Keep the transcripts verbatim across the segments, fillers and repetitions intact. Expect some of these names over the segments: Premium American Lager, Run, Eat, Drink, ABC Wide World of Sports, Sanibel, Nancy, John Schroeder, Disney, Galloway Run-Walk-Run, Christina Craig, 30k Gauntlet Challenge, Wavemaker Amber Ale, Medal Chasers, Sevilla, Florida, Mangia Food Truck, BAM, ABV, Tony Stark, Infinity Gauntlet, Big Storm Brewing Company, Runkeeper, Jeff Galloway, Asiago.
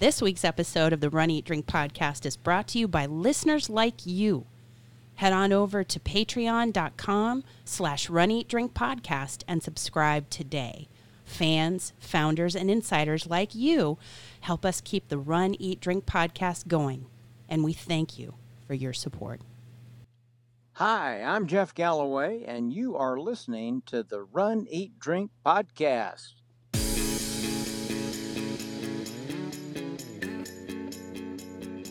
This week's episode of the Run, Eat, Drink podcast is brought to you by listeners like you. Head on over to patreon.com slash Run, Eat, Drink podcast and subscribe today. Fans, founders, and insiders like you help us keep the Run, Eat, Drink podcast going, and we thank you for your support. Hi, I'm Jeff Galloway, and you are listening to the Run, Eat, Drink podcast.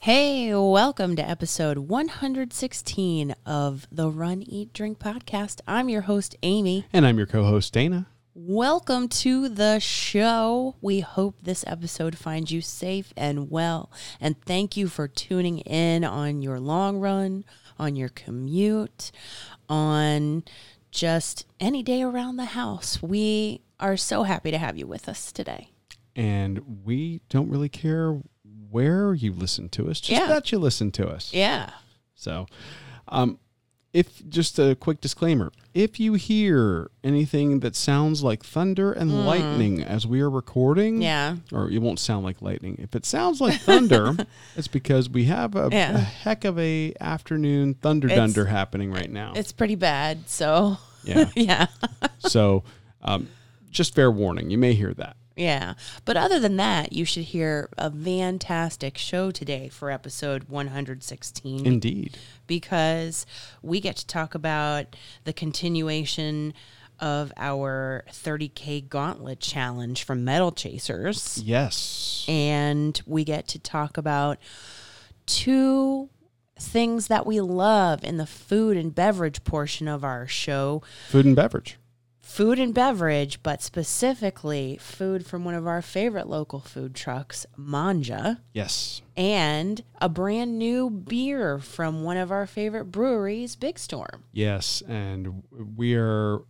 Hey, welcome to episode one hundred sixteen of the Run, Eat, Drink podcast. I'm your host, Amy. And I'm your co-host, Dana. Welcome to the show. We hope this episode finds you safe and well. And thank you for tuning in on your long run, on your commute, on just any day around the house. We are so happy to have you with us today. And we don't really care where you listen to us, just yeah. that you listen to us. Yeah. So, um, if just a quick disclaimer, if you hear anything that sounds like thunder and mm. lightning as we are recording, yeah, or it won't sound like lightning. If it sounds like thunder, it's because we have a, yeah. a heck of a afternoon thunder it's, dunder happening right now. It's pretty bad. So yeah, yeah. so, um, just fair warning, you may hear that. Yeah, but other than that, you should hear a fantastic show today for episode one hundred sixteen. Indeed. Because we get to talk about the continuation of our thirty K Gauntlet Challenge from Medal Chasers. Yes. And we get to talk about two things that we love in the food and beverage portion of our show. Food and beverage. Food and beverage, but specifically food from one of our favorite local food trucks, Mangia. Yes. And a brand new beer from one of our favorite breweries, Big Storm. Yes, and we are,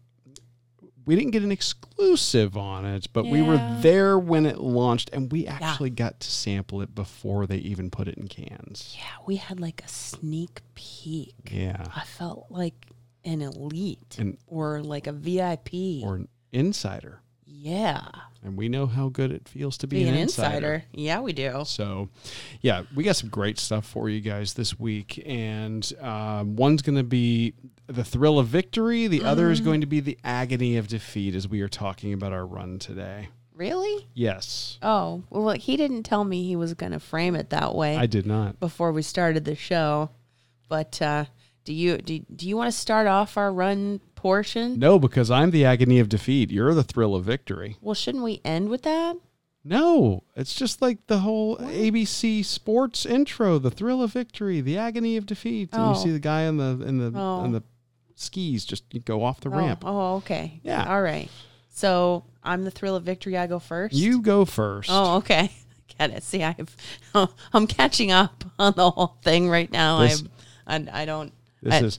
we didn't get an exclusive on it, but yeah. we were there when it launched, and we actually yeah. got to sample it before they even put it in cans. Yeah, we had like a sneak peek. Yeah. I felt like an elite and, or like a V I P or an insider. Yeah. And we know how good it feels to be, be an, an insider. insider. Yeah, we do. So yeah, we got some great stuff for you guys this week. And um, one's going to be the thrill of victory. The mm. other is going to be the agony of defeat as we are talking about our run today. Really? Yes. Oh, well, he didn't tell me he was going to frame it that way. I did not. Before we started the show. But, uh, Do you do, do you want to start off our run portion? No, because I'm the agony of defeat. You're the thrill of victory. Well, shouldn't we end with that? No, it's just like the whole what? A B C Sports intro: the thrill of victory, the agony of defeat. Oh. And you see the guy on the in the oh. on the skis just go off the oh. ramp. Oh, okay. Yeah. All right. So I'm the thrill of victory. I go first. You go first. Oh, okay. Get it? See, I've oh, I'm catching up on the whole thing right now. This, I'm, I I don't. This I, is,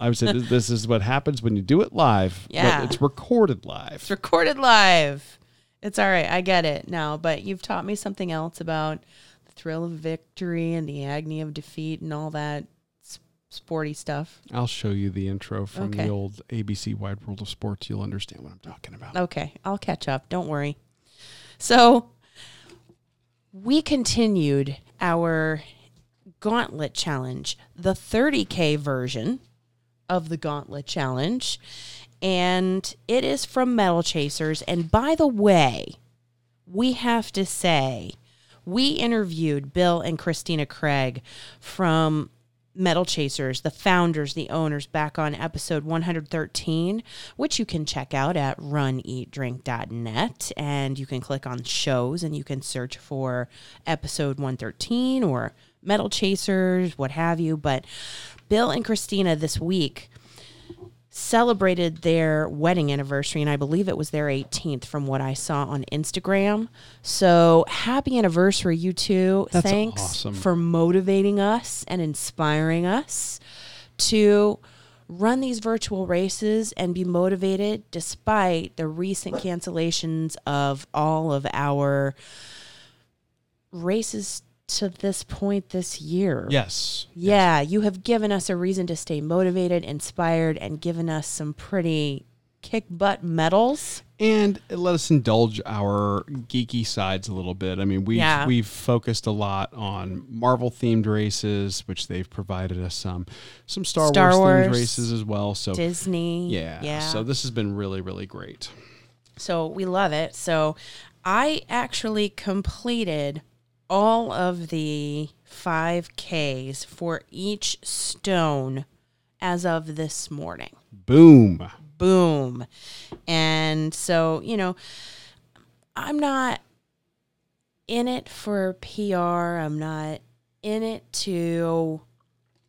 I would say, this, this is what happens when you do it live. Yeah, but it's recorded live. It's recorded live. It's all right. I get it now. But you've taught me something else about the thrill of victory and the agony of defeat and all that sporty stuff. I'll show you the intro from okay. the old A B C Wide World of Sports. You'll understand what I'm talking about. Okay, I'll catch up. Don't worry. So we continued our Gauntlet Challenge, the thirty K version of the Gauntlet Challenge, and it is from Medal Chasers. And by the way, we have to say we interviewed Bill and Christina Craig from Medal Chasers, the founders, the owners, back on episode one hundred thirteen, which you can check out at run eat drink dot net, and you can click on shows and you can search for episode one thirteen or Medal Chasers, what have you. But Bill and Christina this week celebrated their wedding anniversary, and I believe it was their eighteenth from what I saw on Instagram. So happy anniversary, you two. That's Thanks awesome. for motivating us and inspiring us to run these virtual races and be motivated despite the recent cancellations of all of our races to this point this year. Yes. Yeah, yes. You have given us a reason to stay motivated, inspired, and given us some pretty kick-butt medals. And it let us indulge our geeky sides a little bit. I mean, we've, yeah. we've focused a lot on Marvel-themed races, which they've provided us some. Some Star, Star Wars-themed Wars, races as well. So Disney. Yeah, yeah. So this has been really, really great. So we love it. So I actually completed all of the five Ks for each stone as of this morning. Boom. Boom. And so, you know, I'm not in it for P R. I'm not in it to,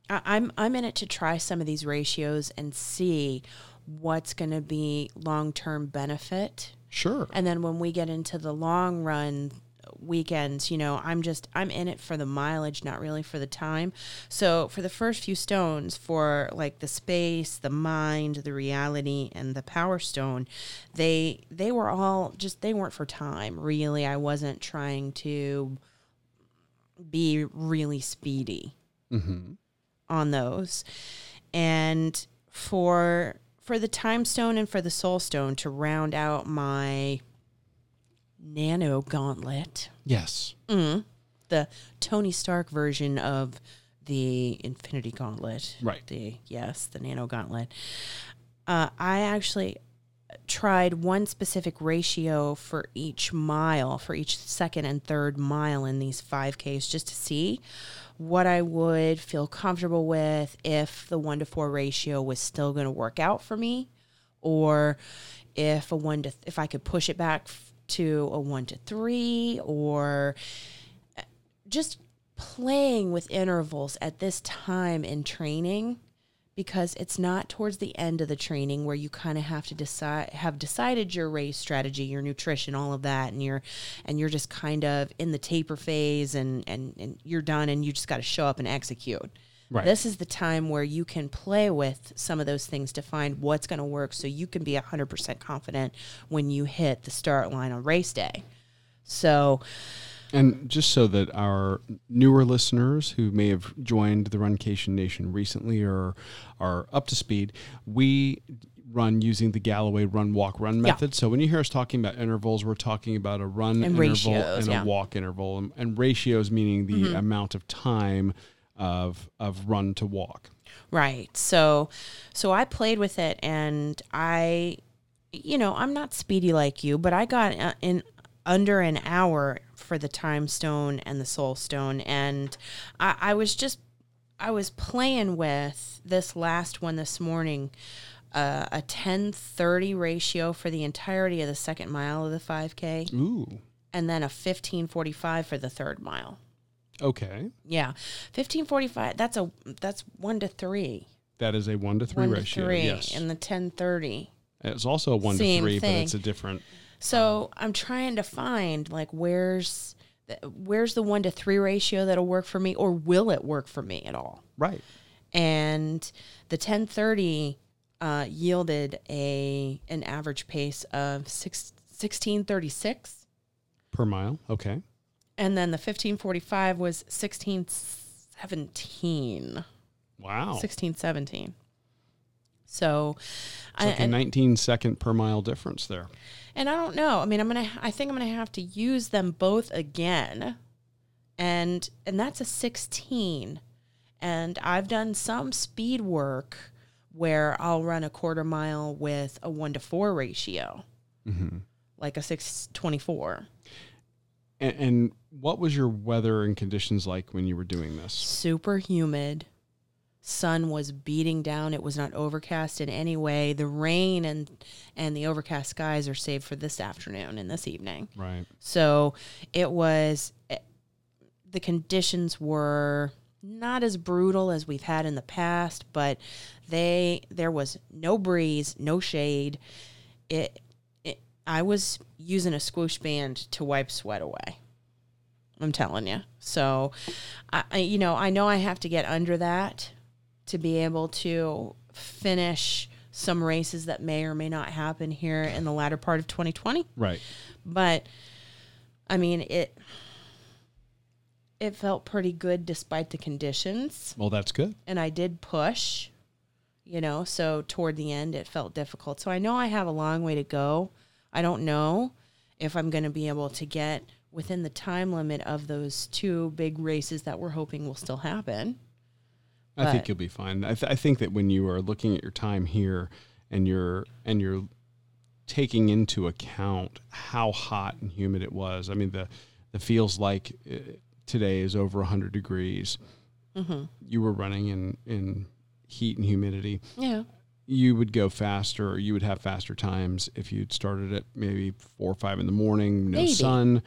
I, I'm, I'm in it to try some of these ratios and see what's going to be long-term benefit. Sure. And then when we get into the long run weekends, you know, I'm just, I'm in it for the mileage, not really for the time. So for the first few stones, for like the space, the mind, the reality, and the power stone, they, they were all just, they weren't for time, really. I wasn't trying to be really speedy mm-hmm. on those. And for, for the time stone and for the soul stone, to round out my Nano Gauntlet. Yes. Mm, the Tony Stark version of the Infinity Gauntlet. Right. The Yes, the Nano Gauntlet. Uh, I actually tried one specific ratio for each mile, for each second and third mile in these five Ks, just to see what I would feel comfortable with, if the one to four ratio was still going to work out for me, or if a one to th- if I could push it back to a one to three, or just playing with intervals at this time in training, because it's not towards the end of the training where you kind of have to decide, have decided your race strategy, your nutrition, all of that. And you're, and you're just kind of in the taper phase and, and, and you're done and you just got to show up and execute. Right. This is the time where you can play with some of those things to find what's going to work, so you can be one hundred percent confident when you hit the start line on race day. So, and just so that our newer listeners who may have joined the Runcation Nation recently or are up to speed, we run using the Galloway Run-Walk-Run method. Yeah. So when you hear us talking about intervals, we're talking about a run and interval ratios, and yeah. a walk interval. And, and ratios meaning the mm-hmm. amount of time of of run to walk. Right. So so I played with it, and I, you know, I'm not speedy like you, but I got in under an hour for the time stone and the soul stone. And I, I was just, I was playing with this last one this morning, uh, a ten thirty ratio for the entirety of the second mile of the five K. Ooh. And then a fifteen forty-five for the third mile. Okay. Yeah. fifteen forty-five, that's a that's one to three. That is a one to three one ratio. To three, yes. And the ten thirty. It's also a one to three, thing. But it's a different. So, I'm trying to find like where's the, where's the one to three ratio that'll work for me, or will it work for me at all? Right. And the ten thirty uh, yielded a an average pace of six, sixteen thirty-six per mile. Okay. And then the fifteen forty-five was sixteen seventeen. Wow. sixteen seventeen. So it's I, like a nineteen second per mile difference there. And I don't know. I mean, I'm going to, I think I'm going to have to use them both again. And, and that's a sixteen. And I've done some speed work where I'll run a quarter mile with a one to four ratio, mm-hmm. like a six twenty-four. And, and what was your weather and conditions like when you were doing this? Super humid. Sun was beating down. It was not overcast in any way. The rain and and the overcast skies are saved for this afternoon and this evening. Right. So it was, it, the conditions were not as brutal as we've had in the past, but they there was no breeze, no shade. It, it I was using a squoosh band to wipe sweat away. I'm telling you. So, I, I you know I know I have to get under that to be able to finish some races that may or may not happen here in the latter part of twenty twenty. Right. But I mean it. It felt pretty good despite the conditions. Well, that's good. And I did push, you know, so toward the end it felt difficult. So I know I have a long way to go. I don't know if I'm going to be able to get within the time limit of those two big races that we're hoping will still happen. I but think you'll be fine. I, th- I think that when you are looking at your time here and you're and you're taking into account how hot and humid it was, I mean, the, the feels like... It, today is over one hundred degrees. Mm-hmm. You were running in, in heat and humidity. Yeah. You would go faster, or you would have faster times if you'd started at maybe four or five in the morning, no maybe. sun,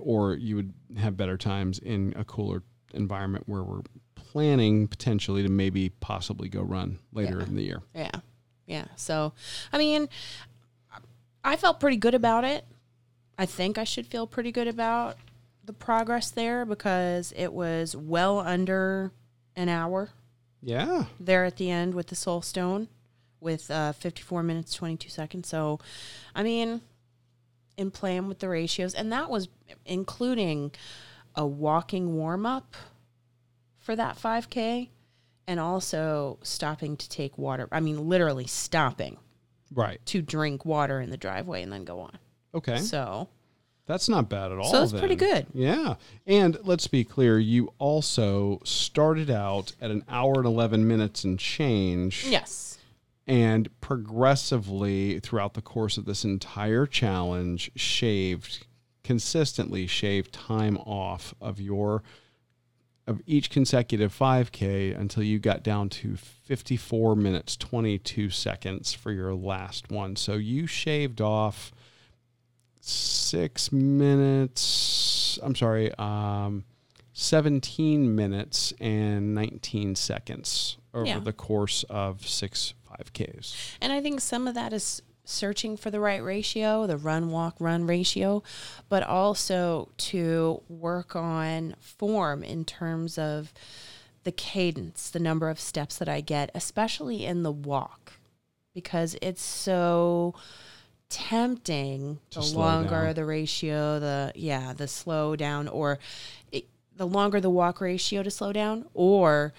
or you would have better times in a cooler environment where we're planning potentially to maybe possibly go run later yeah. in the year. Yeah. Yeah. So, I mean, I felt pretty good about it. I think I should feel pretty good about the progress there, because it was well under an hour. Yeah. There at the end with the Soul Stone with uh, fifty-four minutes, twenty-two seconds. So, I mean, in playing with the ratios, and that was including a walking warm up for that five K and also stopping to take water. I mean, literally stopping. Right. To drink water in the driveway and then go on. Okay. So... That's not bad at all. So that's then. Pretty good. Yeah. And let's be clear, you also started out at an hour and eleven minutes and change. Yes. And progressively throughout the course of this entire challenge, shaved, consistently shaved time off of your, of each consecutive five K until you got down to fifty-four minutes, twenty-two seconds for your last one. So you shaved off... Six minutes, I'm sorry, um, seventeen minutes and nineteen seconds over yeah. the course of six five Ks. And I think some of that is searching for the right ratio, the run, walk, run ratio, but also to work on form in terms of the cadence, the number of steps that I get, especially in the walk, because it's so... tempting the longer down. the ratio, the, yeah, the slow down, or it, the longer the walk ratio to slow down, or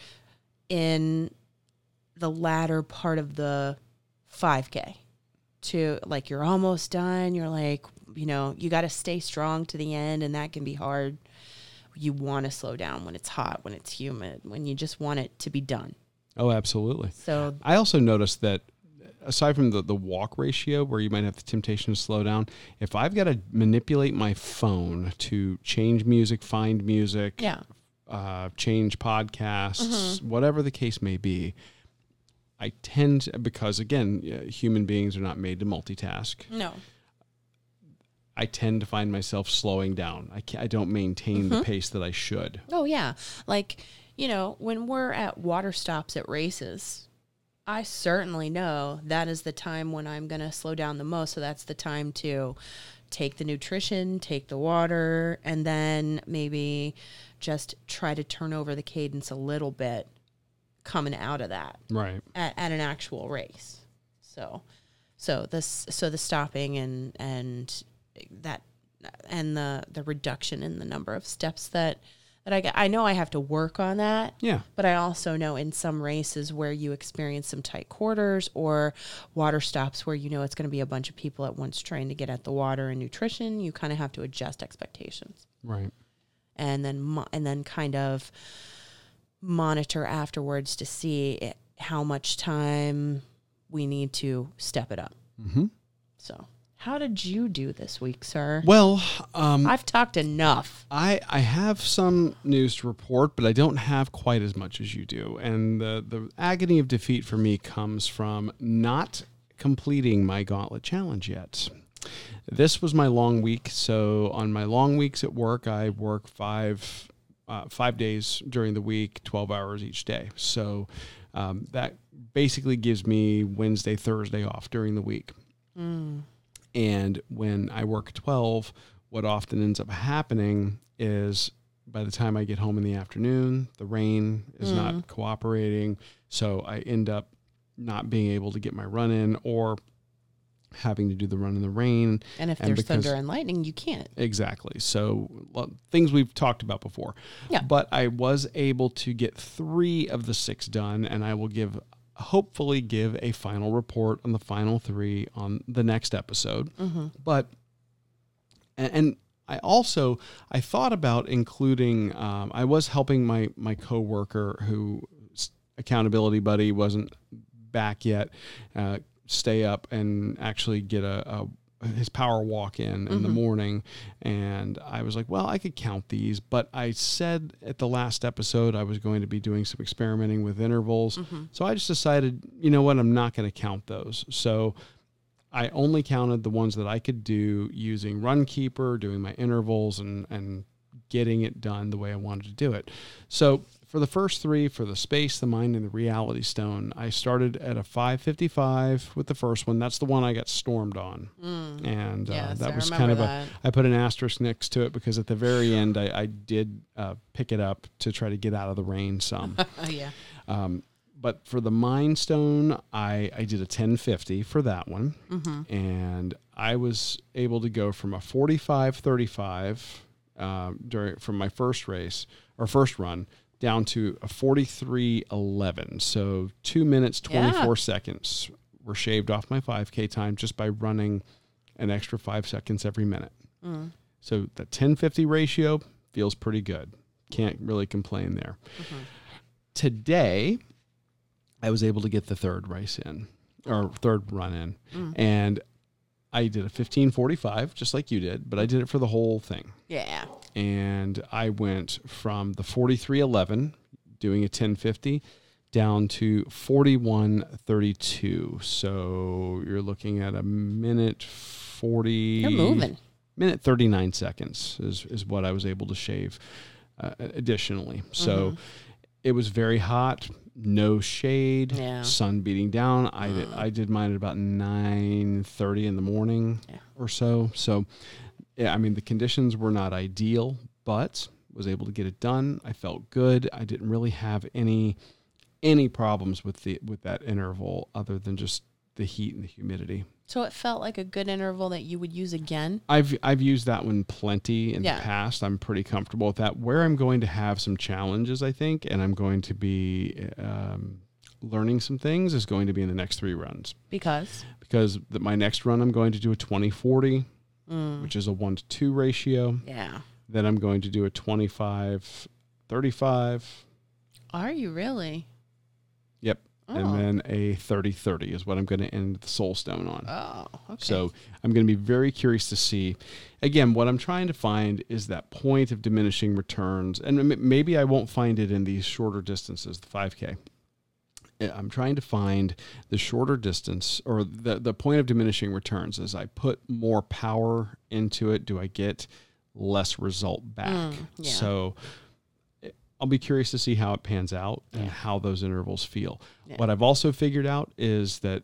in the latter part of the five K to like, you're almost done. You're like, you know, you got to stay strong to the end, and that can be hard. You want to slow down when it's hot, when it's humid, when you just want it to be done. Oh, absolutely. So I also noticed that aside from the, the walk ratio where you might have the temptation to slow down, if I've got to manipulate my phone to change music, find music, yeah. uh, change podcasts, mm-hmm. whatever the case may be, I tend to, because again, human beings are not made to multitask. No. I tend to find myself slowing down. I can't, I don't maintain mm-hmm. the pace that I should. Oh yeah. Like, you know, when we're at water stops at races, I certainly know that is the time when I'm going to slow down the most. So that's the time to take the nutrition, take the water, and then maybe just try to turn over the cadence a little bit coming out of that. Right. At, at an actual race. So, so this, so the stopping and, and that, and the, the reduction in the number of steps that, That I, I know I have to work on that. Yeah. But I also know in some races where you experience some tight quarters or water stops where you know it's going to be a bunch of people at once trying to get at the water and nutrition, you kind of have to adjust expectations. Right. And then mo- and then kind of monitor afterwards to see it, how much time we need to step it up. Mm-hmm. So... How did you do this week, sir? Well, um, I've talked enough. I, I have some news to report, but I don't have quite as much as you do. And the, the agony of defeat for me comes from not completing my gauntlet challenge yet. This was my long week. So on my long weeks at work, I work five uh, five days during the week, twelve hours each day. So um, that basically gives me Wednesday, Thursday off during the week. Mm. And when I work twelve, what often ends up happening is by the time I get home in the afternoon, the rain is mm. not cooperating. So I end up not being able to get my run in or having to do the run in the rain. And if and there's because, thunder and lightning, you can't. Exactly. So well, things we've talked about before. Yeah. But I was able to get three of the six done, and I will give hopefully give a final report on the final three on the next episode. Mm-hmm. But, and, and I also, I thought about including, um, I was helping my, my coworker who accountability buddy wasn't back yet, uh, stay up and actually get a, a his power walk in in mm-hmm. the morning. And I was like, well, I could count these, but I said at the last episode I was going to be doing some experimenting with intervals. Mm-hmm. So I just decided, you know what, I'm not going to count those. So I only counted the ones that I could do using Runkeeper, doing my intervals and, and getting it done the way I wanted to do it. So for the first three, for the space, the mind, and the reality stone, I started at a five fifty-five with the first one. That's the one I got stormed on. Mm. And uh, yes, that I was kind of that. a, I put an asterisk next to it because at the very end, I, I did uh, pick it up to try to get out of the rain some. yeah. Um, but for the mind stone, I, I did a ten fifty for that one. Mm-hmm. And I was able to go from a forty-five thirty-five uh, during from my first race or first run down to a forty-three eleven. So two minutes, twenty-four yeah. seconds were shaved off my five K time just by running an extra five seconds every minute. Mm. So the ten fifty ratio feels pretty good. Can't really complain there. Mm-hmm. Today, I was able to get the third race in, or third run in. Mm-hmm. And I did a fifteen forty-five, just like you did, but I did it for the whole thing. Yeah. And I went from the forty-three eleven, doing a ten fifty, down to forty-one thirty-two. So you're looking at a minute forty. You're moving. Minute thirty-nine seconds is, is what I was able to shave uh, additionally. So mm-hmm. it was very hot. No shade, yeah. sun beating down. I mm. did, I did mine at about nine thirty in the morning yeah. or so. So, yeah, I mean, the conditions were not ideal, but was able to get it done. I felt good. I didn't really have any any problems with the with that interval other than just the heat and the humidity. So it felt like a good interval that you would use again? I've I've used that one plenty in yeah. the past. I'm pretty comfortable with that. Where I'm going to have some challenges, I think, and I'm going to be um, learning some things is going to be in the next three runs. Because? Because the, my next run, I'm going to do a twenty forty, mm. which is a one to two ratio. Yeah. Then I'm going to do a twenty-five thirty-five. Are you really? Yep. And then a thirty thirty is what I'm going to end the soul stone on. Oh, okay. So I'm going to be very curious to see. Again, what I'm trying to find is that point of diminishing returns. And maybe I won't find it in these shorter distances, the five K. I'm trying to find the shorter distance or the, the point of diminishing returns as I put more power into it. Do I get less result back? Mm, yeah. So I'll be curious to see how it pans out and yeah. how those intervals feel. Yeah. What I've also figured out is that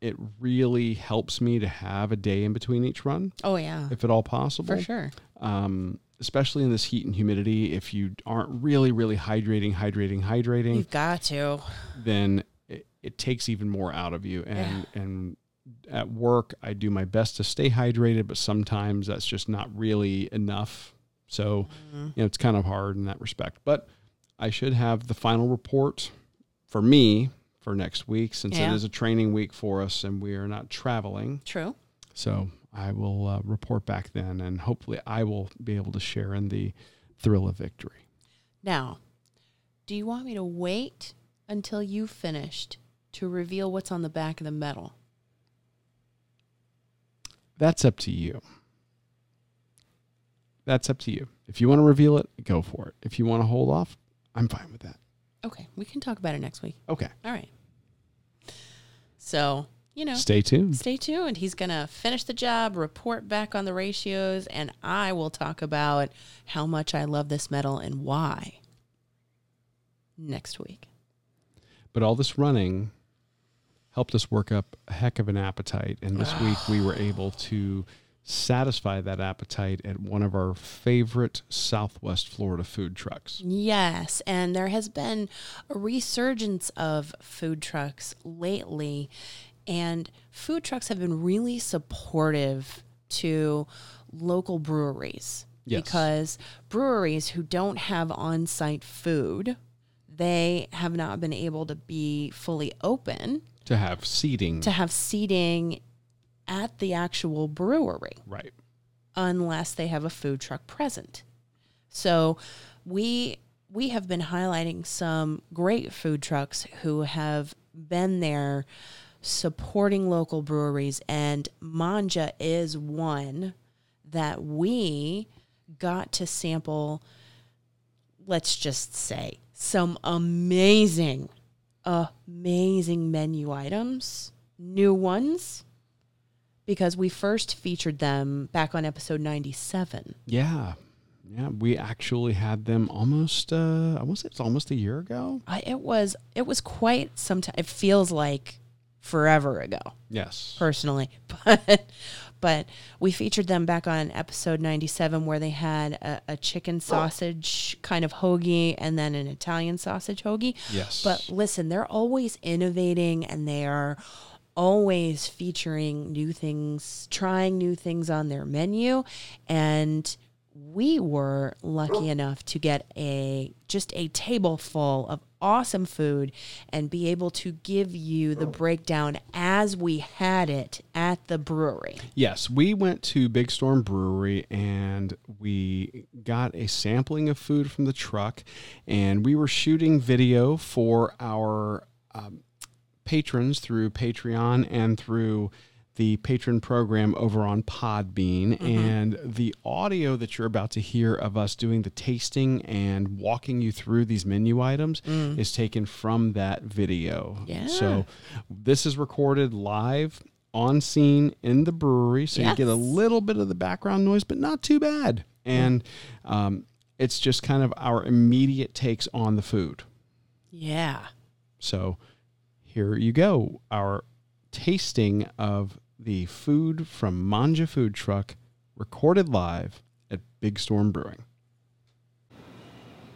it really helps me to have a day in between each run. Oh, yeah. If at all possible. For sure. Um, especially in this heat and humidity, if you aren't really, really hydrating, hydrating, hydrating. You've got to. Then it, it takes even more out of you. And yeah. and at work, I do my best to stay hydrated, but sometimes that's just not really enough. So, you know, it's kind of hard in that respect. But I should have the final report for me for next week since yeah. it is a training week for us and we are not traveling. True. So I will uh, report back then, and hopefully I will be able to share in the thrill of victory. Now, do you want me to wait until you finished to reveal what's on the back of the medal? That's up to you. That's up to you. If you want to reveal it, go for it. If you want to hold off, I'm fine with that. Okay. We can talk about it next week. Okay. All right. So, you know, stay tuned. Stay tuned. He's going to finish the job, report back on the ratios, and I will talk about how much I love this medal and why next week. But all this running helped us work up a heck of an appetite. And this week we were able to satisfy that appetite at one of our favorite Southwest Florida food trucks. Yes, and there has been a resurgence of food trucks lately, and food trucks have been really supportive to local breweries. Yes. Because breweries who don't have on-site food, they have not been able to be fully open. To have seating. To have seating at the actual brewery. Right. Unless they have a food truck present. So we we have been highlighting some great food trucks who have been there supporting local breweries, and Mangia is one that we got to sample, let's just say, some amazing, amazing menu items, new ones. Because we first featured them back on episode ninety-seven. Yeah. Yeah. We actually had them almost, uh, I want to say it's almost a year ago. I, it was, it was quite some time. It feels like forever ago. Yes. Personally. But, but we featured them back on episode ninety-seven, where they had a, a chicken sausage oh. kind of hoagie and then an Italian sausage hoagie. Yes. But listen, they're always innovating, and they are always featuring new things, trying new things on their menu. And we were lucky enough to get a just a table full of awesome food and be able to give you the breakdown as we had it at the brewery. Yes, we went to Big Storm Brewery and we got a sampling of food from the truck, and we were shooting video for our um, patrons through Patreon and through the patron program over on Podbean. Mm-hmm. And the audio that you're about to hear of us doing the tasting and walking you through these menu items mm. is taken from that video. Yeah. So this is recorded live on scene in the brewery. So yes. You get a little bit of the background noise, but not too bad. And mm. um, it's just kind of our immediate takes on the food. Yeah. So here you go, our tasting of the food from Mangia Food Truck, recorded live at Big Storm Brewing.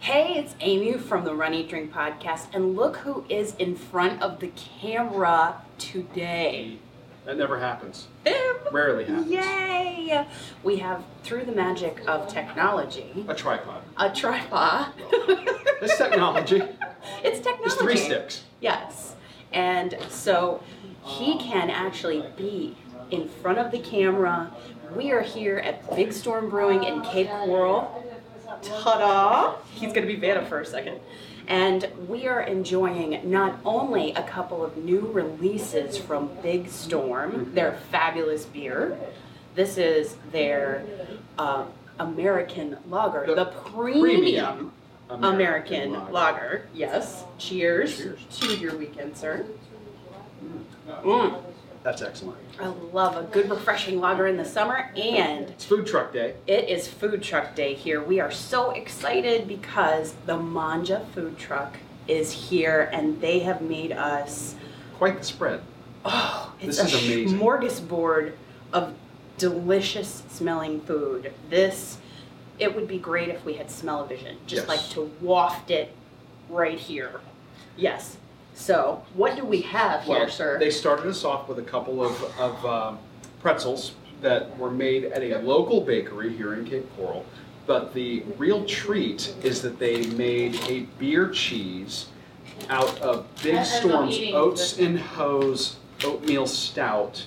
Hey, it's Amy from the Run, Eat, Drink podcast, and look who is in front of the camera today. That never happens. Bam. Rarely happens. Yay! We have, through the magic of technology... A tripod. A tripod. It's technology. It's technology. It's three sticks. Yes. And so he can actually be in front of the camera. We are here at Big Storm Brewing in Cape Coral. Ta-da! He's going to be Vanna for a second. And we are enjoying not only a couple of new releases from Big Storm, their fabulous beer. This is their uh, American lager, the, the premium. American, American lager. lager, yes. Cheers. Cheers to your weekend, sir. Mm. That's excellent. I love a good, refreshing lager in the summer, and... It's food truck day. It is food truck day here. We are so excited because the Mangia Food Truck is here, and they have made us... Quite the spread. Oh, it's this a is smorgasbord of delicious-smelling food. This... It would be great if we had smell-o-vision, just yes. like to waft it right here. Yes. So, what do we have well, here, sir? They started us off with a couple of, of um, pretzels that were made at a local bakery here in Cape Coral. But the real treat is that they made a beer cheese out of Big Storm's Oats and Hoes oatmeal stout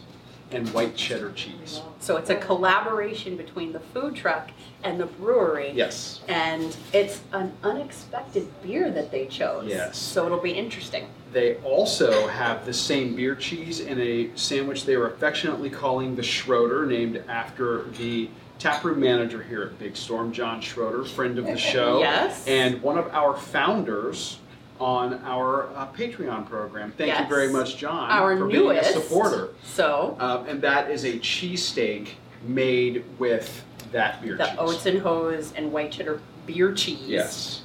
and white cheddar cheese. So it's a collaboration between the food truck and the brewery. Yes. And it's an unexpected beer that they chose. Yes. So it'll be interesting. They also have the same beer cheese in a sandwich they are affectionately calling the Schroeder, named after the taproom manager here at Big Storm, John Schroeder, friend of the show. Yes. And one of our founders on our uh, Patreon program. Thank yes. you very much, John, our for newest. being a supporter. So, uh, and that is a cheesesteak made with that beer the cheese. The Oats and Hoes and white cheddar beer cheese. Yes.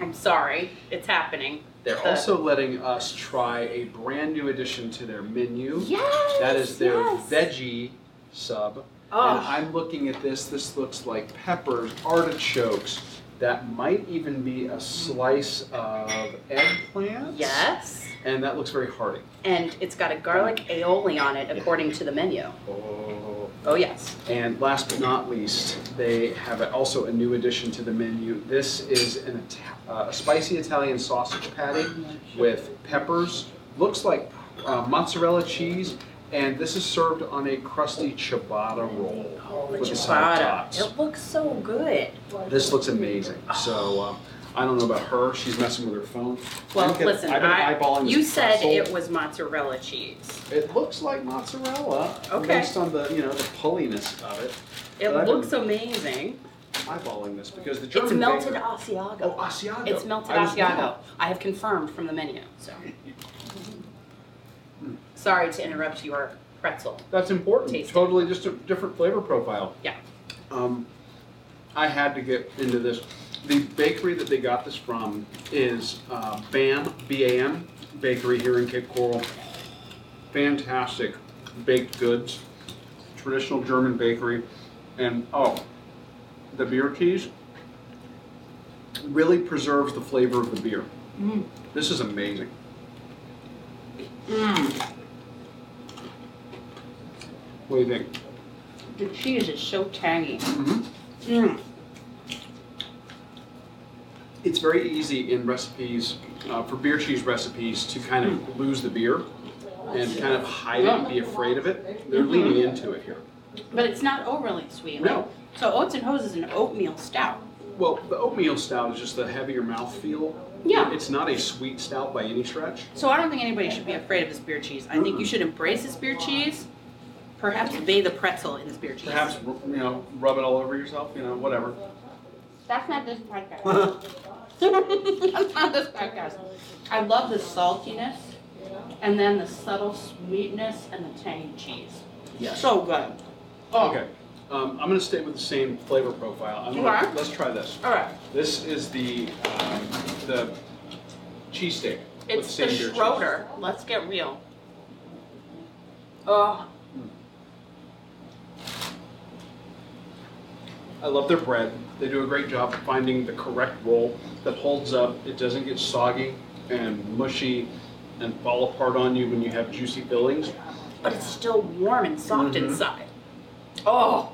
I'm sorry. It's happening. They're the, also letting us try a brand new addition to their menu. Yes! That is their yes. veggie sub. Oh. And I'm looking at this. This looks like peppers, artichokes. That might even be a slice of eggplant. Yes. And that looks very hearty. And it's got a garlic aioli on it, according yeah. to the menu. Oh. Oh, yes. And last but not least, they have also a new addition to the menu. This is an Ita- uh, a spicy Italian sausage patty with peppers. Looks like uh, mozzarella cheese. And this is served on a crusty ciabatta roll oh, with ciabatta. Side tots. It looks so good. This looks amazing. So um, I don't know about her. She's messing with her phone. Well, I'm listen, gonna, I've been I, eyeballing you said pretzel. It was mozzarella cheese. It looks like mozzarella, okay. based on the you know the pulliness of it. It but looks been, amazing. I'm eyeballing this because the German. It's melted baker, Asiago. Oh, Asiago. It's melted I Asiago. I have confirmed from the menu. So. Sorry to interrupt your pretzel. That's important. Tasting. Totally just a different flavor profile. Yeah. Um, I had to get into this. The bakery that they got this from is uh, BAM, B A M, bakery here in Cape Coral. Fantastic baked goods, traditional German bakery. And oh, the beer cheese really preserves the flavor of the beer. Mm. This is amazing. Mmm. What do you think? The cheese is so tangy. Mm-hmm. Mm. It's very easy in recipes, uh, for beer cheese recipes, to kind of mm. lose the beer and kind of hide yeah. it and be afraid of it. They're mm-hmm. leaning into it here. But it's not overly sweet. No. Like, so Oats and Hoes is an oatmeal stout. Well, the oatmeal stout is just the heavier mouthfeel. Yeah. It's not a sweet stout by any stretch. So I don't think anybody should be afraid of this beer cheese. I mm-hmm. think you should embrace this beer cheese. Perhaps bathe a pretzel in this beer cheese. Perhaps, you know, rub it all over yourself, you know, whatever. That's not this podcast. That's not this podcast. I love the saltiness, and then the subtle sweetness and the tangy cheese. Yes. So good. Oh. Okay. Um, I'm going to stay with the same flavor profile. I'm gonna, let's try this. All right. This is the, um, the cheesesteak. It's the, the Schroeder. Cheese. Let's get real. Oh. I love their bread. They do a great job of finding the correct roll that holds up. It doesn't get soggy and mushy and fall apart on you when you have juicy fillings. But it's still warm and soft mm-hmm. inside. Oh!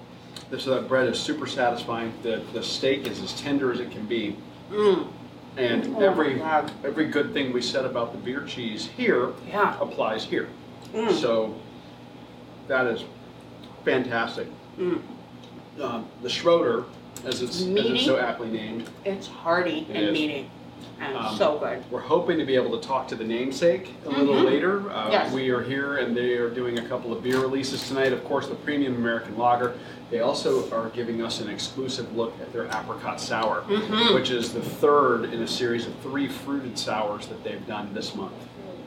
So that bread is super satisfying. The the steak is as tender as it can be. Mm. And oh every every good thing we said about the beer cheese here yeah. applies here. Mm. So that is fantastic. Mm. Um, the Schroeder, as it's, as it's so aptly named. It's hearty it and is. meaty and um, so good. We're hoping to be able to talk to the namesake a mm-hmm. little later. Uh, yes. We are here and they are doing a couple of beer releases tonight. Of course, the Premium American Lager. They also are giving us an exclusive look at their Apricot Sour, mm-hmm. which is the third in a series of three fruited sours that they've done this month.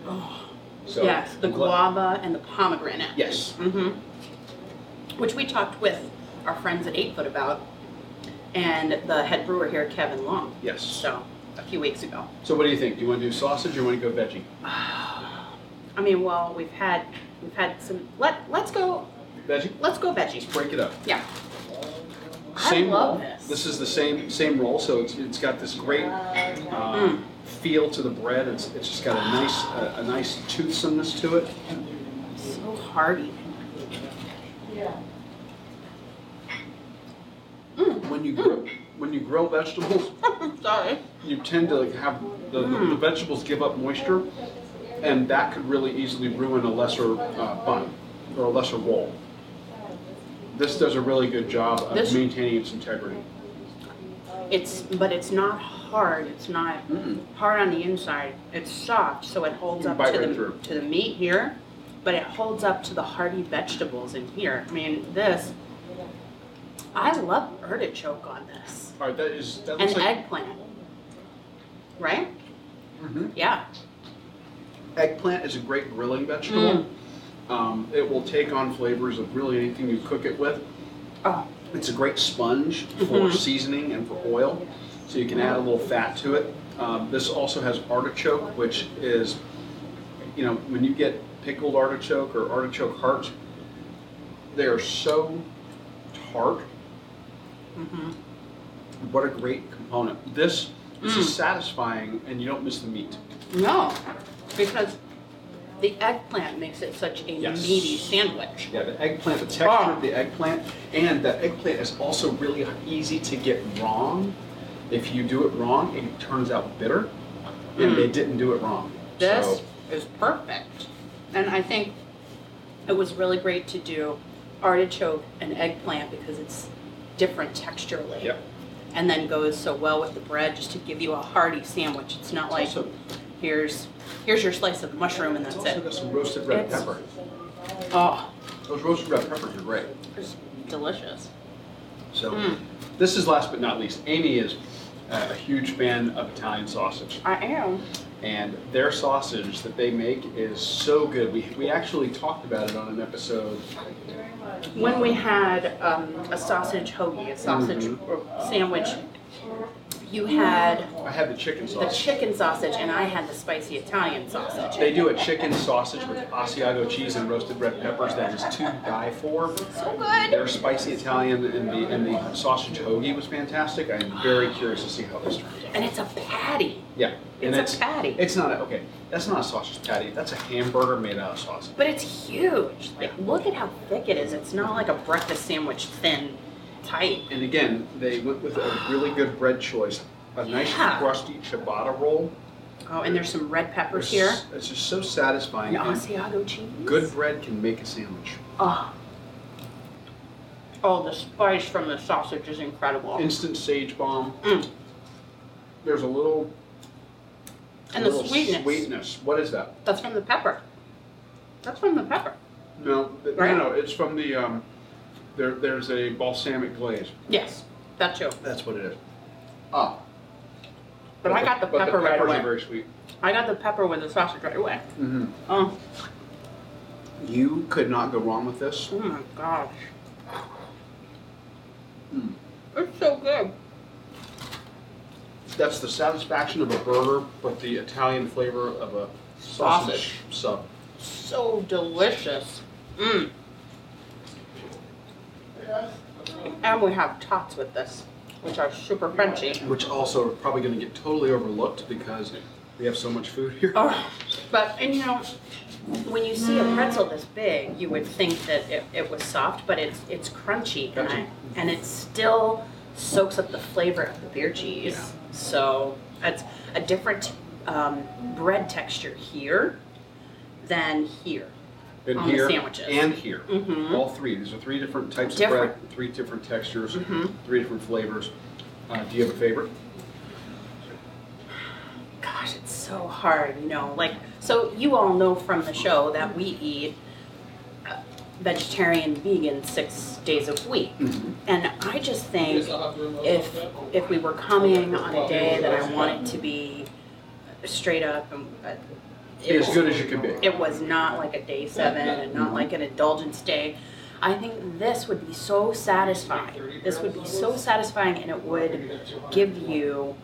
Oh. So, yes, the guava and the pomegranate. Yes. Mm-hmm. Which we talked with our friends at Eight Foot about, and the head brewer here, Kevin Long. Yes. So, a few weeks ago. So what do you think? Do you want to do sausage or you want to go veggie? I mean, well, we've had we've had some, let, let's go. Veggie? Let's go veggie. Let's break it up. Yeah. Same I love roll. This. This is the same same roll, so it's it's got this great uh, mm. feel to the bread. It's it's just got a nice, a, a nice toothsomeness to it. So hearty. Yeah. Mm. When you grill, mm. when you grill vegetables, Sorry. you tend to like have the, mm. the, the vegetables give up moisture, and that could really easily ruin a lesser uh, bun or a lesser roll. This does a really good job of this, maintaining its integrity. It's but it's not hard. It's not mm. hard on the inside. It's soft, so it holds up to right the through. to the meat here, but it holds up to the hearty vegetables in here. I mean this. I love artichoke on this. All right, that is that looks and like eggplant, right? Mm-hmm. Yeah. Eggplant is a great grilling vegetable. Mm. Um, it will take on flavors of really anything you cook it with. Oh. It's a great sponge for mm-hmm. seasoning and for oil, so you can add a little fat to it. Um, this also has artichoke, which is, you know, when you get pickled artichoke or artichoke heart, they are so tart. Mm-hmm. What a great component. This, this mm. is satisfying, and you don't miss the meat. No, because the eggplant makes it such a yes. meaty sandwich. Yeah, the eggplant, the texture oh. of the eggplant, and the eggplant is also really easy to get wrong. If you do it wrong, it turns out bitter, mm. and they didn't do it wrong. This so. is perfect. And I think it was really great to do artichoke and eggplant because it's different texturally. Yep. And then goes so well with the bread, just to give you a hearty sandwich. It's not like, also, here's here's your slice of mushroom and that's also it. It's got some roasted red it's, pepper. Oh. Those roasted red peppers are great. It's delicious. So mm. this is last but not least. Amy is uh, a huge fan of Italian sausage. I am. And their sausage that they make is so good. We we actually talked about it on an episode. When we had um, a sausage hoagie, a sausage mm-hmm. sandwich, you had... I had the chicken sausage. The chicken sausage, and I had the spicy Italian sausage. They do a chicken sausage with Asiago cheese and roasted red peppers that is to die for. So good! Their spicy Italian and the, and the sausage hoagie was fantastic. I am very curious to see how this turns out. And it's a patty. Yeah. And it's, it's a patty. It's not a, okay, that's not a sausage patty. That's a hamburger made out of sausage. But it's huge. Like, yeah. Look at how thick it is. It's not like a breakfast sandwich, thin, tight. And again, they went with a really good bread choice. A nice yeah. crusty ciabatta roll. Oh, and there's some red peppers there's, here. It's just so satisfying. And Asiago cheese. Good bread can make a sandwich. Oh. Oh, the spice from the sausage is incredible. Instant sage bomb. Mm. There's a little... And the sweetness. sweetness. What is that? That's from the pepper. That's from the pepper. No, right? no, no. It's from the, um, there, there's a balsamic glaze. Yes, that too. That's what it is. Ah. But, but I got the, the pepper the right away. But the peppers are very sweet. I got the pepper with the sausage right away. Mm-hmm. Oh. You could not go wrong with this. Oh my gosh. Mm. It's so good. That's the satisfaction of a burger, but the Italian flavor of a sausage sub. So delicious. Mmm. And we have tots with this, which are super crunchy. Which also are probably going to get totally overlooked because we have so much food here. Oh, but, and you know, when you see a pretzel this big, you would think that it, it was soft, but it's it's crunchy, and, I, and it's still... soaks up the flavor of the beer cheese. Yeah. So it's a different um, bread texture here than here and on here, the sandwiches. And here. Mm-hmm. All three. These are three different types different. of bread, three different textures, mm-hmm. three different flavors. Uh, do you have a favorite? Gosh, it's so hard. You know, like, so you all know from the show that we eat vegetarian, vegan six days a week. Mm-hmm. And I just think if if we were coming on a day that I wanted to be straight up and uh, it as was, good as you can be. It was not like a day seven and not like an indulgence day. I think this would be so satisfying. This would be so satisfying and it would give you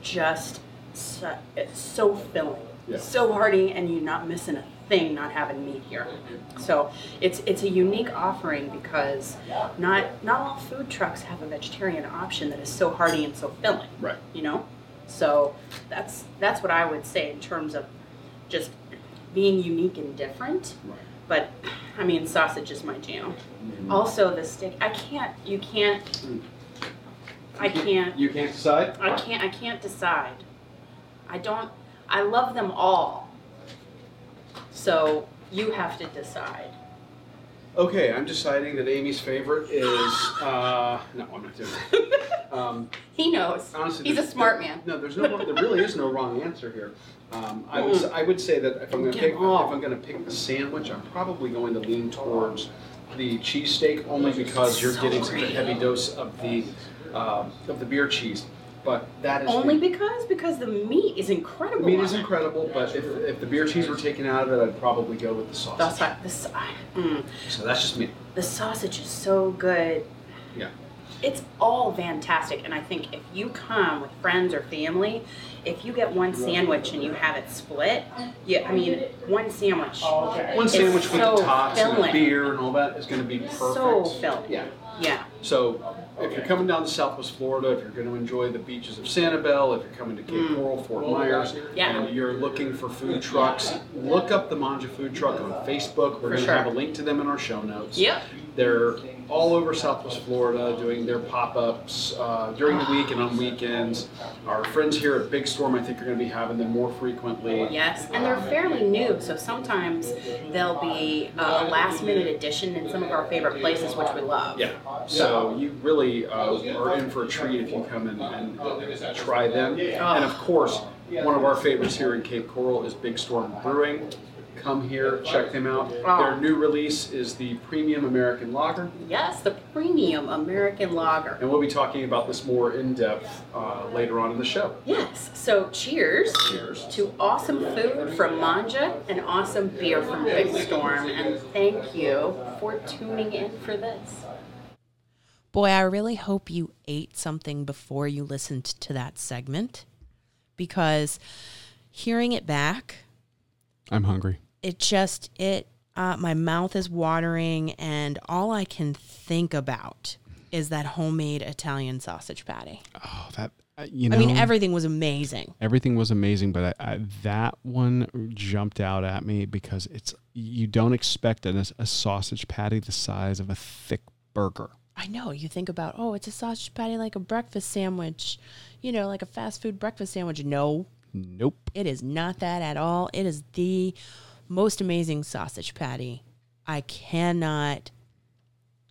just so, it's so filling, yeah. so hearty, and you're not missing a thing not having meat here. So it's it's a unique offering because not not all food trucks have a vegetarian option that is so hearty and so filling. Right. You know? So that's that's what I would say in terms of just being unique and different. Right. But I mean, sausage is my jam. Mm-hmm. Also the steak. I can't you can't mm. I can't You can't decide? I can't I can't decide. I don't I love them all. So you have to decide. Okay, I'm deciding that Amy's favorite is, uh, no, I'm not doing that. Um, he knows. Honestly, he's a smart there, man. No, there's no, there really is no wrong answer here. Um, I would, I would say that if I'm going to pick, if I'm going to pick the sandwich, I'm probably going to lean towards the cheesesteak only because you're getting such a heavy dose of the, uh, of the beer cheese. But that is only the, because because the meat is incredible. Meat is incredible, but if, if the beer cheese were taken out of it, I'd probably go with the sausage. That's the side. Mm. So that's just me. The sausage is so good. Yeah. It's all fantastic, and I think if you come with friends or family, if you get one sandwich and you have it split, yeah, I mean, one sandwich. Okay. One sandwich so with the tots filling. And the beer and all that is going to be perfect. So filling. Yeah. Yeah. So if you're coming down to Southwest Florida, if you're going to enjoy the beaches of Sanibel, if you're coming to Cape Coral, Fort Myers, yeah. and you're looking for food trucks, look up the Mangia Food Truck on Facebook. We're for going to sure. have a link to them in our show notes. Yep. They're all over Southwest Florida doing their pop-ups uh, during the week and on weekends. Our friends here at Big Storm, I think, are going to be having them more frequently. Yes, and they're fairly new, so sometimes they'll be uh, a last-minute addition in some of our favorite places, which we love. Yeah, so you really uh, are in for a treat if you come and, and uh, try them. And of course, one of our favorites here in Cape Coral is Big Storm Brewing. Come here, check them out. Wow. Their new release is the Premium American Lager. Yes, the Premium American Lager. And we'll be talking about this more in depth uh, later on in the show. Yes, so cheers, cheers to awesome food from Mangia and awesome beer from Big Storm. And thank you for tuning in for this. Boy, I really hope you ate something before you listened to that segment, because hearing it back, I'm hungry. It just, it, uh, my mouth is watering, and all I can think about is that homemade Italian sausage patty. Oh, that, uh, you know. I mean, everything was amazing. Everything was amazing, but I, I, that one jumped out at me because it's, you don't expect a, a sausage patty the size of a thick burger. I know. You think about, oh, it's a sausage patty like a breakfast sandwich, you know, like a fast food breakfast sandwich. No. Nope. It is not that at all. It is the most amazing sausage patty. I cannot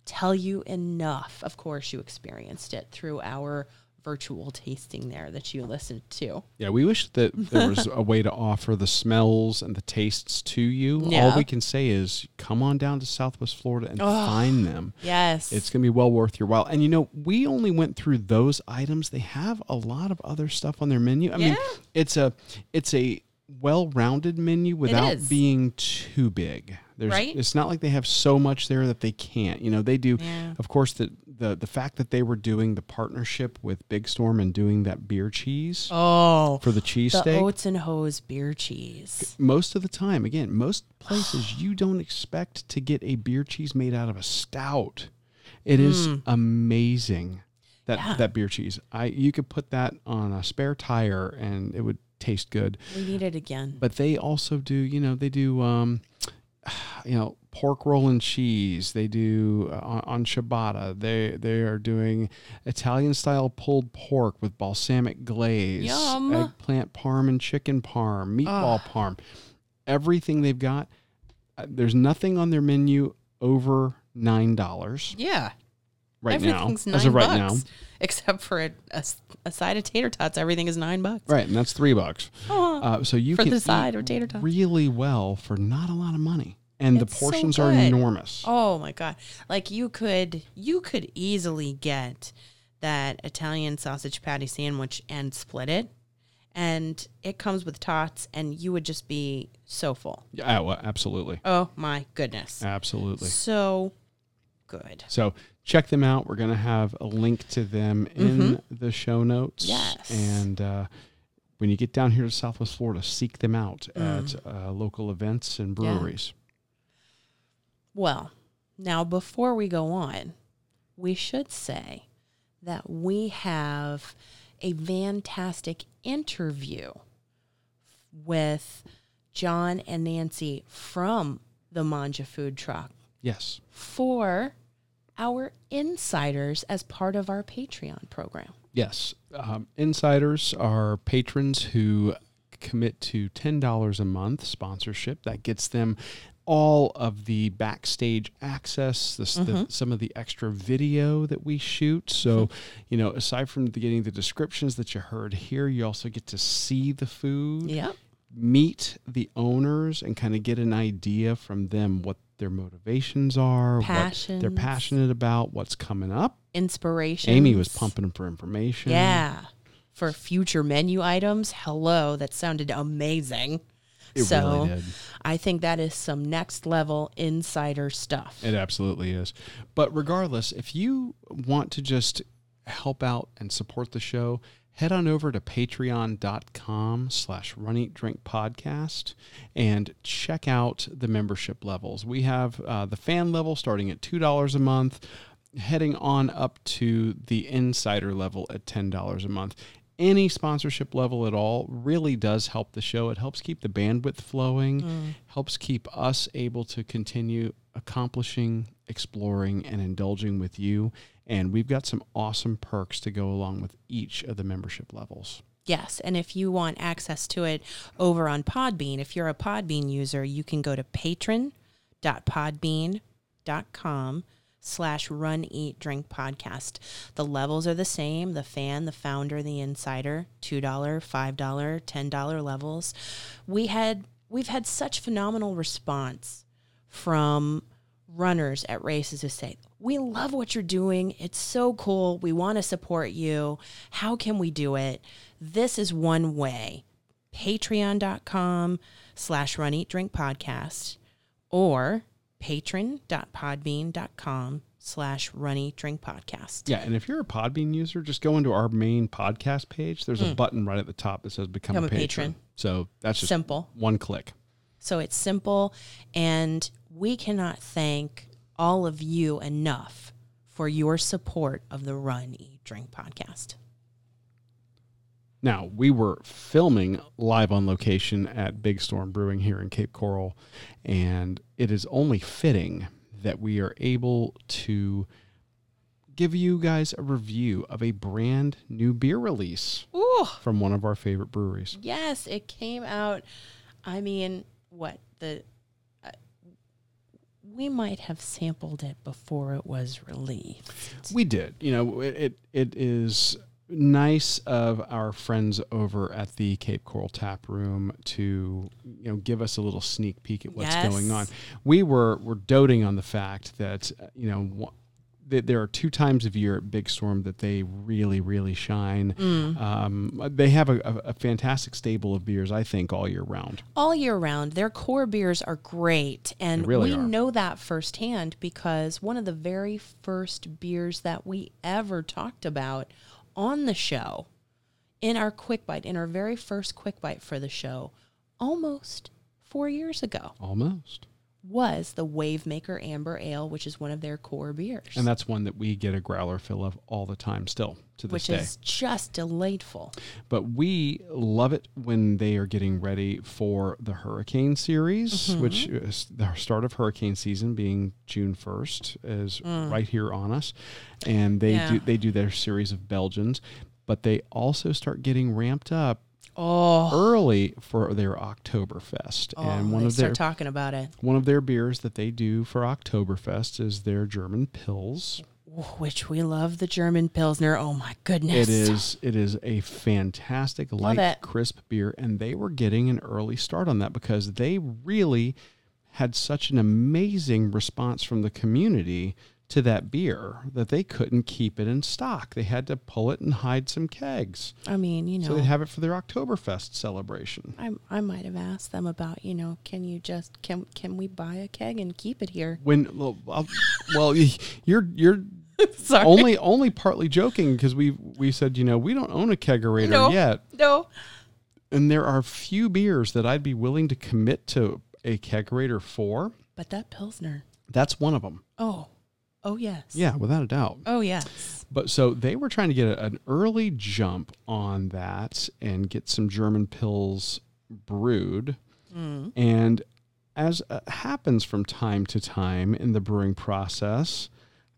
tell you enough. Of course, you experienced it through our virtual tasting there that you listened to. Yeah, we wish that there was a way to offer the smells and the tastes to you. Yeah. All we can say is come on down to Southwest Florida and oh, find them. Yes. It's going to be well worth your while. And you know, we only went through those items. They have a lot of other stuff on their menu. I yeah. mean, it's a it's a well-rounded menu without being too big. There's, right? It's not like they have so much there that they can't. You know, they do, yeah. of course, the, the the fact that they were doing the partnership with Big Storm and doing that beer cheese oh, for the cheesesteak. The Oats and Hoes beer cheese. Most of the time, again, most places you don't expect to get a beer cheese made out of a stout. It mm. is amazing, that yeah. that beer cheese. I You could put that on a spare tire and it would taste good. We need it again. But they also do, you know, they do... Um, you know, pork roll and cheese. They do uh, on, on ciabatta. They they are doing Italian style pulled pork with balsamic glaze, Yum. eggplant parm and chicken parm, meatball uh. parm. Everything they've got. Uh, there's nothing on their menu over nine dollars. Yeah, right now as of right bucks. now, except for a, a, a side of tater tots, everything is nine bucks. Right, and that's three bucks. Oh, uh, so you for can the side eat or tater tots really well for not a lot of money. And it's the portions so are enormous. Oh my God. Like you could you could easily get that Italian sausage patty sandwich and split it. And it comes with tots, and you would just be so full. Yeah, well, absolutely. Oh my goodness. Absolutely. So good. So check them out. We're going to have a link to them in mm-hmm. the show notes. Yes. And uh when you get down here to Southwest Florida, seek them out mm. at uh, local events and breweries. Yeah. Well, now before we go on, we should say that we have a fantastic interview with John and Nancy from the Mangia Food Truck. Yes. For our insiders as part of our Patreon program. Yes. Um, insiders are patrons who commit to ten dollars a month sponsorship. That gets them all of the backstage access, the, mm-hmm. the, some of the extra video that we shoot. So, you know, aside from the, getting the descriptions that you heard here, you also get to see the food, yep. meet the owners, and kind of get an idea from them what their motivations are, Passions. what they're passionate about, what's coming up. Inspiration. Amy was pumping them for information. Yeah. for future menu items. Hello, that sounded amazing. It so really did. I think that is some next level insider stuff. It absolutely is. But regardless, if you want to just help out and support the show, head on over to patreon.com slash run eat drink podcast and check out the membership levels. We have uh, the fan level starting at two dollars a month, heading on up to the insider level at ten dollars a month. Any sponsorship level at all really does help the show. It helps keep the bandwidth flowing, mm. helps keep us able to continue accomplishing, exploring, and indulging with you. And we've got some awesome perks to go along with each of the membership levels. Yes, and if you want access to it over on Podbean, if you're a Podbean user, you can go to patron dot podbean dot com slash run, eat, drink podcast. The levels are the same, the fan, the founder, the insider, two dollars, five dollars, ten dollars levels. We had, we've had such phenomenal response from runners at races who say, we love what you're doing. It's so cool. We want to support you. How can we do it? This is one way. Patreon dot com slash run, eat, drink podcast, or patron dot podbean dot com slash run, eat, drink podcast. Yeah, and if you're a Podbean user, just go into our main podcast page. There's mm. a button right at the top that says become, become a, patron. a patron. So that's just simple. One click. So it's simple, and we cannot thank all of you enough for your support of the Run, Eat, Drink podcast. Now, we were filming live on location at Big Storm Brewing here in Cape Coral, and it is only fitting that we are able to give you guys a review of a brand new beer release Ooh. from one of our favorite breweries. Yes, it came out, I mean, what, the uh, we might have sampled it before it was released. We did. You know, it it, it is... nice of our friends over at the Cape Coral Tap Room to, you know, give us a little sneak peek at what's yes. going on. We were were doting on the fact that, you know, that there are two times of year at Big Storm that they really, really shine. Mm. Um, they have a, a, a fantastic stable of beers, I think, all year round. All year round. Their core beers are great. And really we are. know that firsthand, because one of the very first beers that we ever talked about on the show, in our Quick Bite, in our very first Quick Bite for the show, almost four years ago. Almost. Was the Wavemaker Amber Ale, which is one of their core beers. And that's one that we get a growler fill of all the time still to this day. Which is just delightful. But we love it when they are getting ready for the hurricane series, mm-hmm. which is the start of hurricane season, being June first, is mm. right here on us. And they yeah. do they do their series of Belgians, but they also start getting ramped up Oh. early for their Oktoberfest. Oh, and one they of their, start talking about it. One of their beers that they do for Oktoberfest is their German Pils. Which we love the German Pilsner. Oh my goodness. It is it is a fantastic, light, crisp beer. And they were getting an early start on that because they really had such an amazing response from the community to that beer that they couldn't keep it in stock. They had to pull it and hide some kegs. I mean, you know. So they'd have it for their Oktoberfest celebration. I I might have asked them about, you know, can you just, can can we buy a keg and keep it here? When, well, well you're, you're Sorry. only only partly joking, because we we said, you know, we don't own a kegerator no, yet. No. And there are few beers that I'd be willing to commit to a kegerator for. But that Pilsner. That's one of them. Oh, Oh, yes. Yeah, without a doubt. Oh, yes. But so they were trying to get a, an early jump on that and get some German Pils brewed. Mm. And as uh, happens from time to time in the brewing process,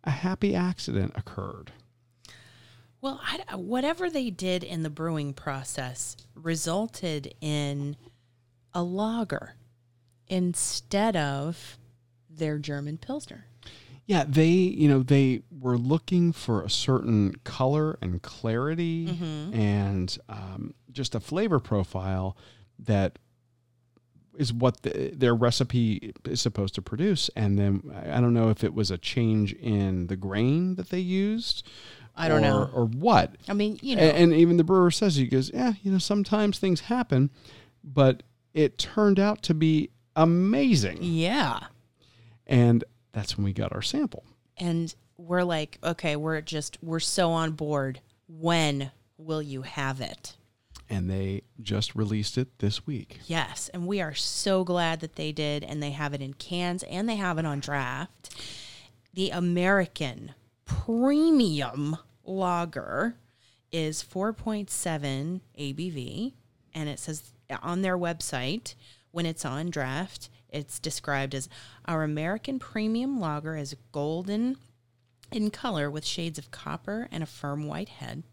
a happy accident occurred. Well, I, whatever they did in the brewing process resulted in a lager instead of their German Pilsner. Yeah, they, you know, they were looking for a certain color and clarity mm-hmm. and um, just a flavor profile that is what the, their recipe is supposed to produce. And then I don't know if it was a change in the grain that they used, I don't or, know. Or what. I mean, you know. And, and even the brewer says, he goes, yeah, you know, sometimes things happen, but it turned out to be amazing. Yeah. And that's when we got our sample. And we're like, okay, we're just, we're so on board. When will you have it? And they just released it this week. Yes. And we are so glad that they did. And they have it in cans and they have it on draft. The American Premium Lager is four point seven A B V. And it says on their website, when it's on draft, it's described as our American Premium Lager is golden in color with shades of copper and a firm white head.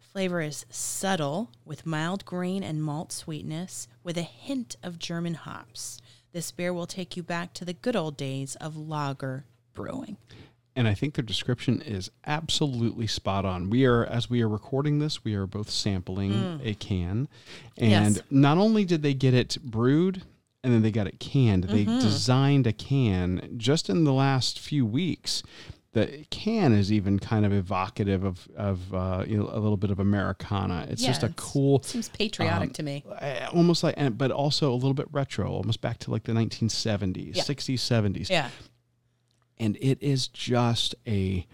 Flavor is subtle with mild grain and malt sweetness with a hint of German hops. This beer will take you back to the good old days of lager brewing. And I think their description is absolutely spot on. We are, as we are recording this, we are both sampling mm. a can. And yes. Not only did they get it brewed and then they got it canned, mm-hmm. they designed a can just in the last few weeks. The can is even kind of evocative of, of uh, you know, a little bit of Americana. It's yeah, just a cool... Seems patriotic um, to me. Almost like, but also a little bit retro, almost back to like the nineteen seventies, yeah. sixties, seventies. Yeah. And it is just a,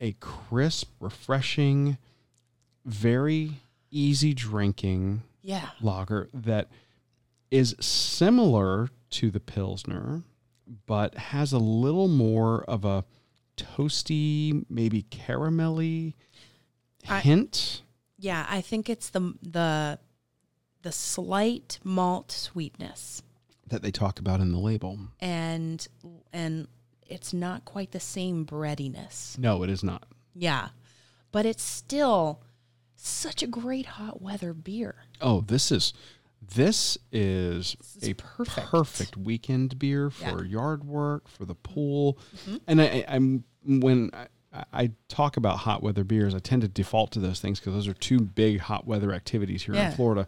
a crisp, refreshing, very easy drinking yeah. lager that is similar to the Pilsner, but has a little more of a toasty, maybe caramelly hint. I, yeah, I think it's the the the slight malt sweetness that they talk about in the label, and and it's not quite the same breadiness. No, it is not. Yeah, but it's still such a great hot weather beer. Oh, this is this is, this is a perfect. perfect weekend beer for yeah. yard work, for the pool, mm-hmm. and I, I'm. When I, I talk about hot weather beers, I tend to default to those things because those are two big hot weather activities here yeah. in Florida,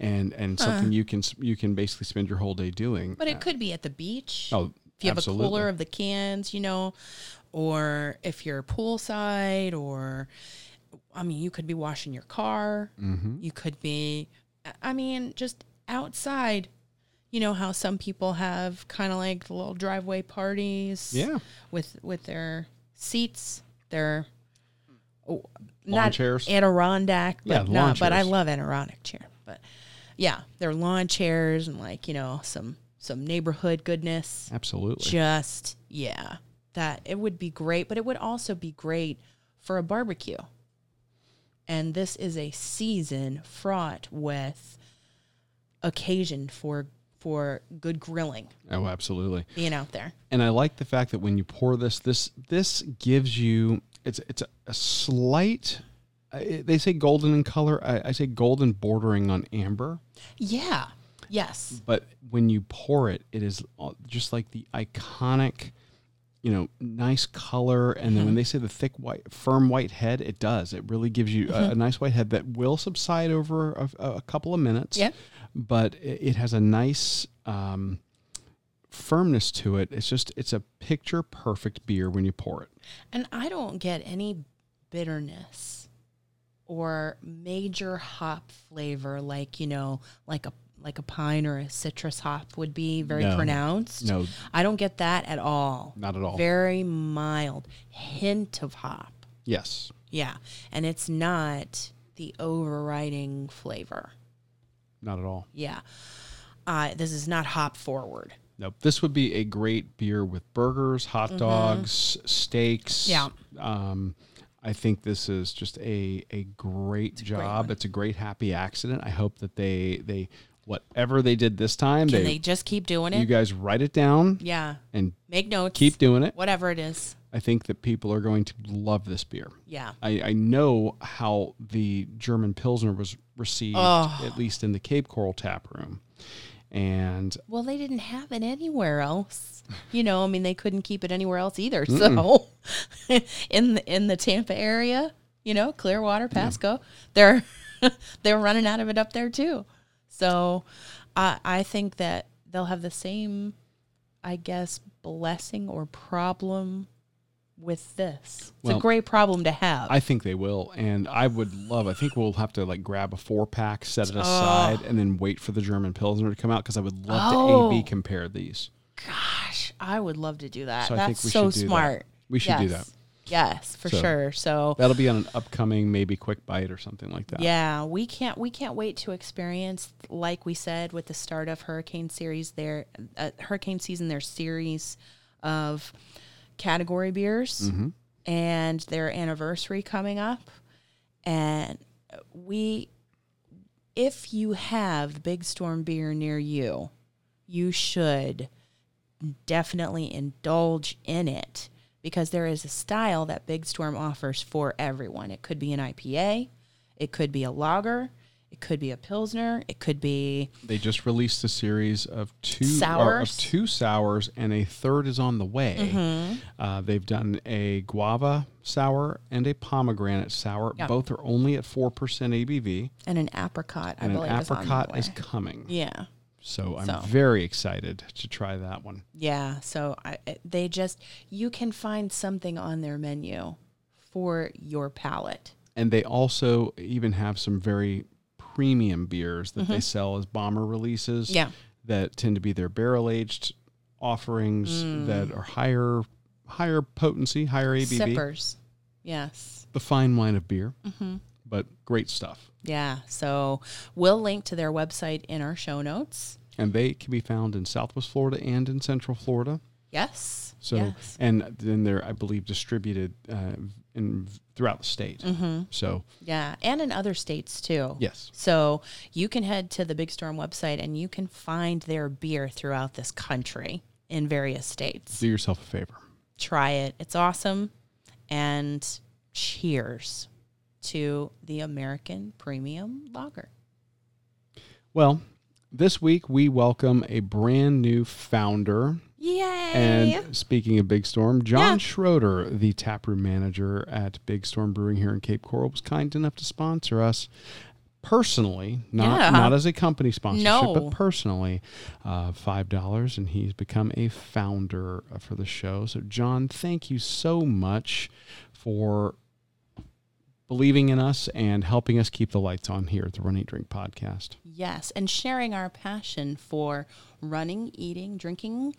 and and uh. something you can you can basically spend your whole day doing. But it uh, could be at the beach. Oh, if you have absolutely. a cooler of the cans, you know, or if you're poolside, or I mean, you could be washing your car. Mm-hmm. You could be, I mean, just outside. You know how some people have kind of like little driveway parties yeah. with with their seats, their oh, not chairs. Adirondack, but yeah, not, but I love Adirondack chair. But yeah, their lawn chairs and like, you know, some some neighborhood goodness. Absolutely. Just yeah. That it would be great, but it would also be great for a barbecue. And this is a season fraught with occasion for for good grilling. Oh, absolutely. Being out there. And I like the fact that when you pour this, this this gives you, it's it's a, a slight, uh, they say golden in color. I, I say golden bordering on amber. Yeah. Yes. But when you pour it, it is just like the iconic, you know, nice color. And mm-hmm. then when they say the thick white, firm white head, it does. It really gives you mm-hmm. a, a nice white head that will subside over a, a couple of minutes. Yeah. But it has a nice um, firmness to it. It's just, it's a picture perfect beer when you pour it. And I don't get any bitterness or major hop flavor like, you know, like a like a pine or a citrus hop would be very no, pronounced. No. I don't get that at all. Not at all. Very mild hint of hop. Yes. Yeah. And it's not the overriding flavor. Not at all. Yeah. Uh, this is not hop forward. Nope. This would be a great beer with burgers, hot mm-hmm. dogs, steaks. Yeah. Um, I think this is just a, a great it's job. A great it's a great happy accident. I hope that they, they whatever they did this time. Can they, they just keep doing it? You guys write it down. Yeah. And make notes. Keep doing it. Whatever it is. I think that people are going to love this beer. Yeah. I, I know how the German Pilsner was received, oh. at least in the Cape Coral tap room. And well, they didn't have it anywhere else. You know, I mean, they couldn't keep it anywhere else either. Mm-mm. So in the, in the Tampa area, you know, Clearwater, Pasco, yeah. they're they're running out of it up there too. So uh, I think that they'll have the same, I guess, blessing or problem with this. It's well, a great problem to have. I think they will. And I would love, I think we'll have to like grab a four pack, set it aside, oh. and then wait for the German Pilsner to come out. Cause I would love oh. to A B compare these. Gosh, I would love to do that. So That's so smart. That. We should yes. do that. Yes, for so, sure. So that'll be on an upcoming, maybe quick bite or something like that. Yeah, we can't we can't wait to experience, like we said, with the start of hurricane series there, uh, hurricane season, their series of category beers mm-hmm. and their anniversary coming up. And we, if you have Big Storm beer near you, you should definitely indulge in it. Because there is a style that Big Storm offers for everyone. It could be an I P A, it could be a lager, it could be a pilsner, it could be. They just released a series of two sours, of two sours, and a third is on the way. Mm-hmm. Uh, they've done a guava sour and a pomegranate sour. Yep. Both are only at four percent A B V. And an apricot, I and believe. An apricot is, on the way. is coming. Yeah. So I'm so. very excited to try that one. Yeah. So I, they just, you can find something on their menu for your palate. And they also even have some very premium beers that mm-hmm. they sell as bomber releases yeah. that tend to be their barrel-aged offerings mm. that are higher, higher potency, higher A B V. Sippers. Yes. The fine wine of beer. Mm-hmm. But great stuff. Yeah. So we'll link to their website in our show notes. And they can be found in Southwest Florida and in Central Florida. Yes. So yes. And then they're, I believe, distributed uh, in throughout the state. Mm-hmm. So yeah, and in other states too. Yes. So you can head to the Big Storm website and you can find their beer throughout this country in various states. Do yourself a favor. Try it. It's awesome. And cheers to the American Premium Lager. Well, this week we welcome a brand new founder. Yay! And speaking of Big Storm, John yeah. Schroeder, the taproom manager at Big Storm Brewing here in Cape Coral, was kind enough to sponsor us personally, not yeah. not as a company sponsorship, no. but personally, uh, five dollars, and he's become a founder for the show. So, John, thank you so much for believing in us and helping us keep the lights on here at the Run, Eat, Drink podcast. Yes, and sharing our passion for running, eating, drinking,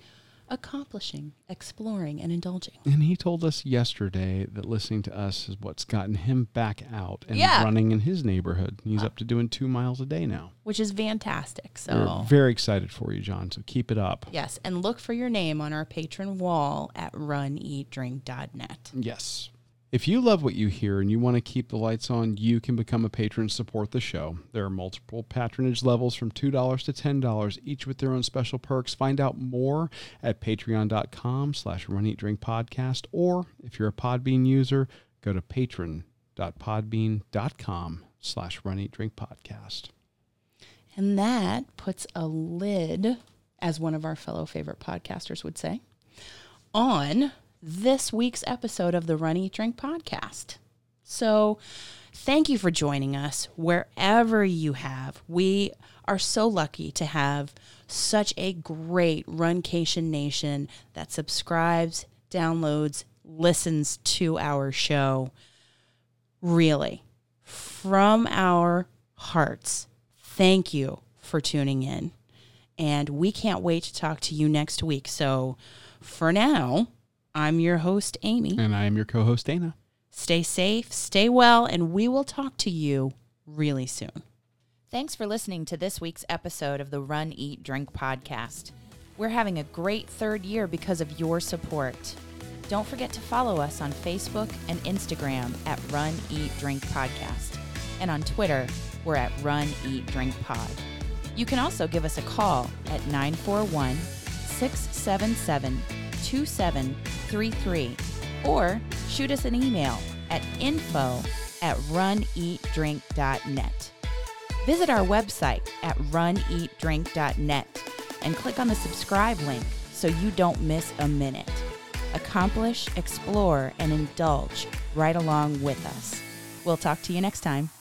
accomplishing, exploring, and indulging. And he told us yesterday that listening to us is what's gotten him back out and yeah. running in his neighborhood. He's wow. up to doing two miles a day now. Which is fantastic. So we're very excited for you, John, so keep it up. Yes, and look for your name on our patron wall at run eat drink dot net. Yes. If you love what you hear and you want to keep the lights on, you can become a patron and support the show. There are multiple patronage levels from two dollars to ten dollars, each with their own special perks. Find out more at patreon.com slash Run Eat Drink podcast, or if you're a Podbean user, go to patron.podbean.com slash Run Eat Drink podcast. And that puts a lid, as one of our fellow favorite podcasters would say, on this week's episode of the Run, Eat, Drink podcast. So thank you for joining us wherever you have. We are so lucky to have such a great Runcation Nation that subscribes, downloads, listens to our show. Really, from our hearts, thank you for tuning in. And we can't wait to talk to you next week. So for now, I'm your host, Amy. And I am your co-host, Dana. Stay safe, stay well, and we will talk to you really soon. Thanks for listening to this week's episode of the Run, Eat, Drink podcast. We're having a great third year because of your support. Don't forget to follow us on Facebook and Instagram at Run, Eat, Drink podcast. And on Twitter, we're at Run, Eat, Drink pod. You can also give us a call at nine four one, six seven seven, two seven three three, or shoot us an email at info at run eat drink dot net. Visit our website at run eat drink dot net and click on the subscribe link so you don't miss a minute. Accomplish, explore, and indulge right along with us. We'll talk to you next time.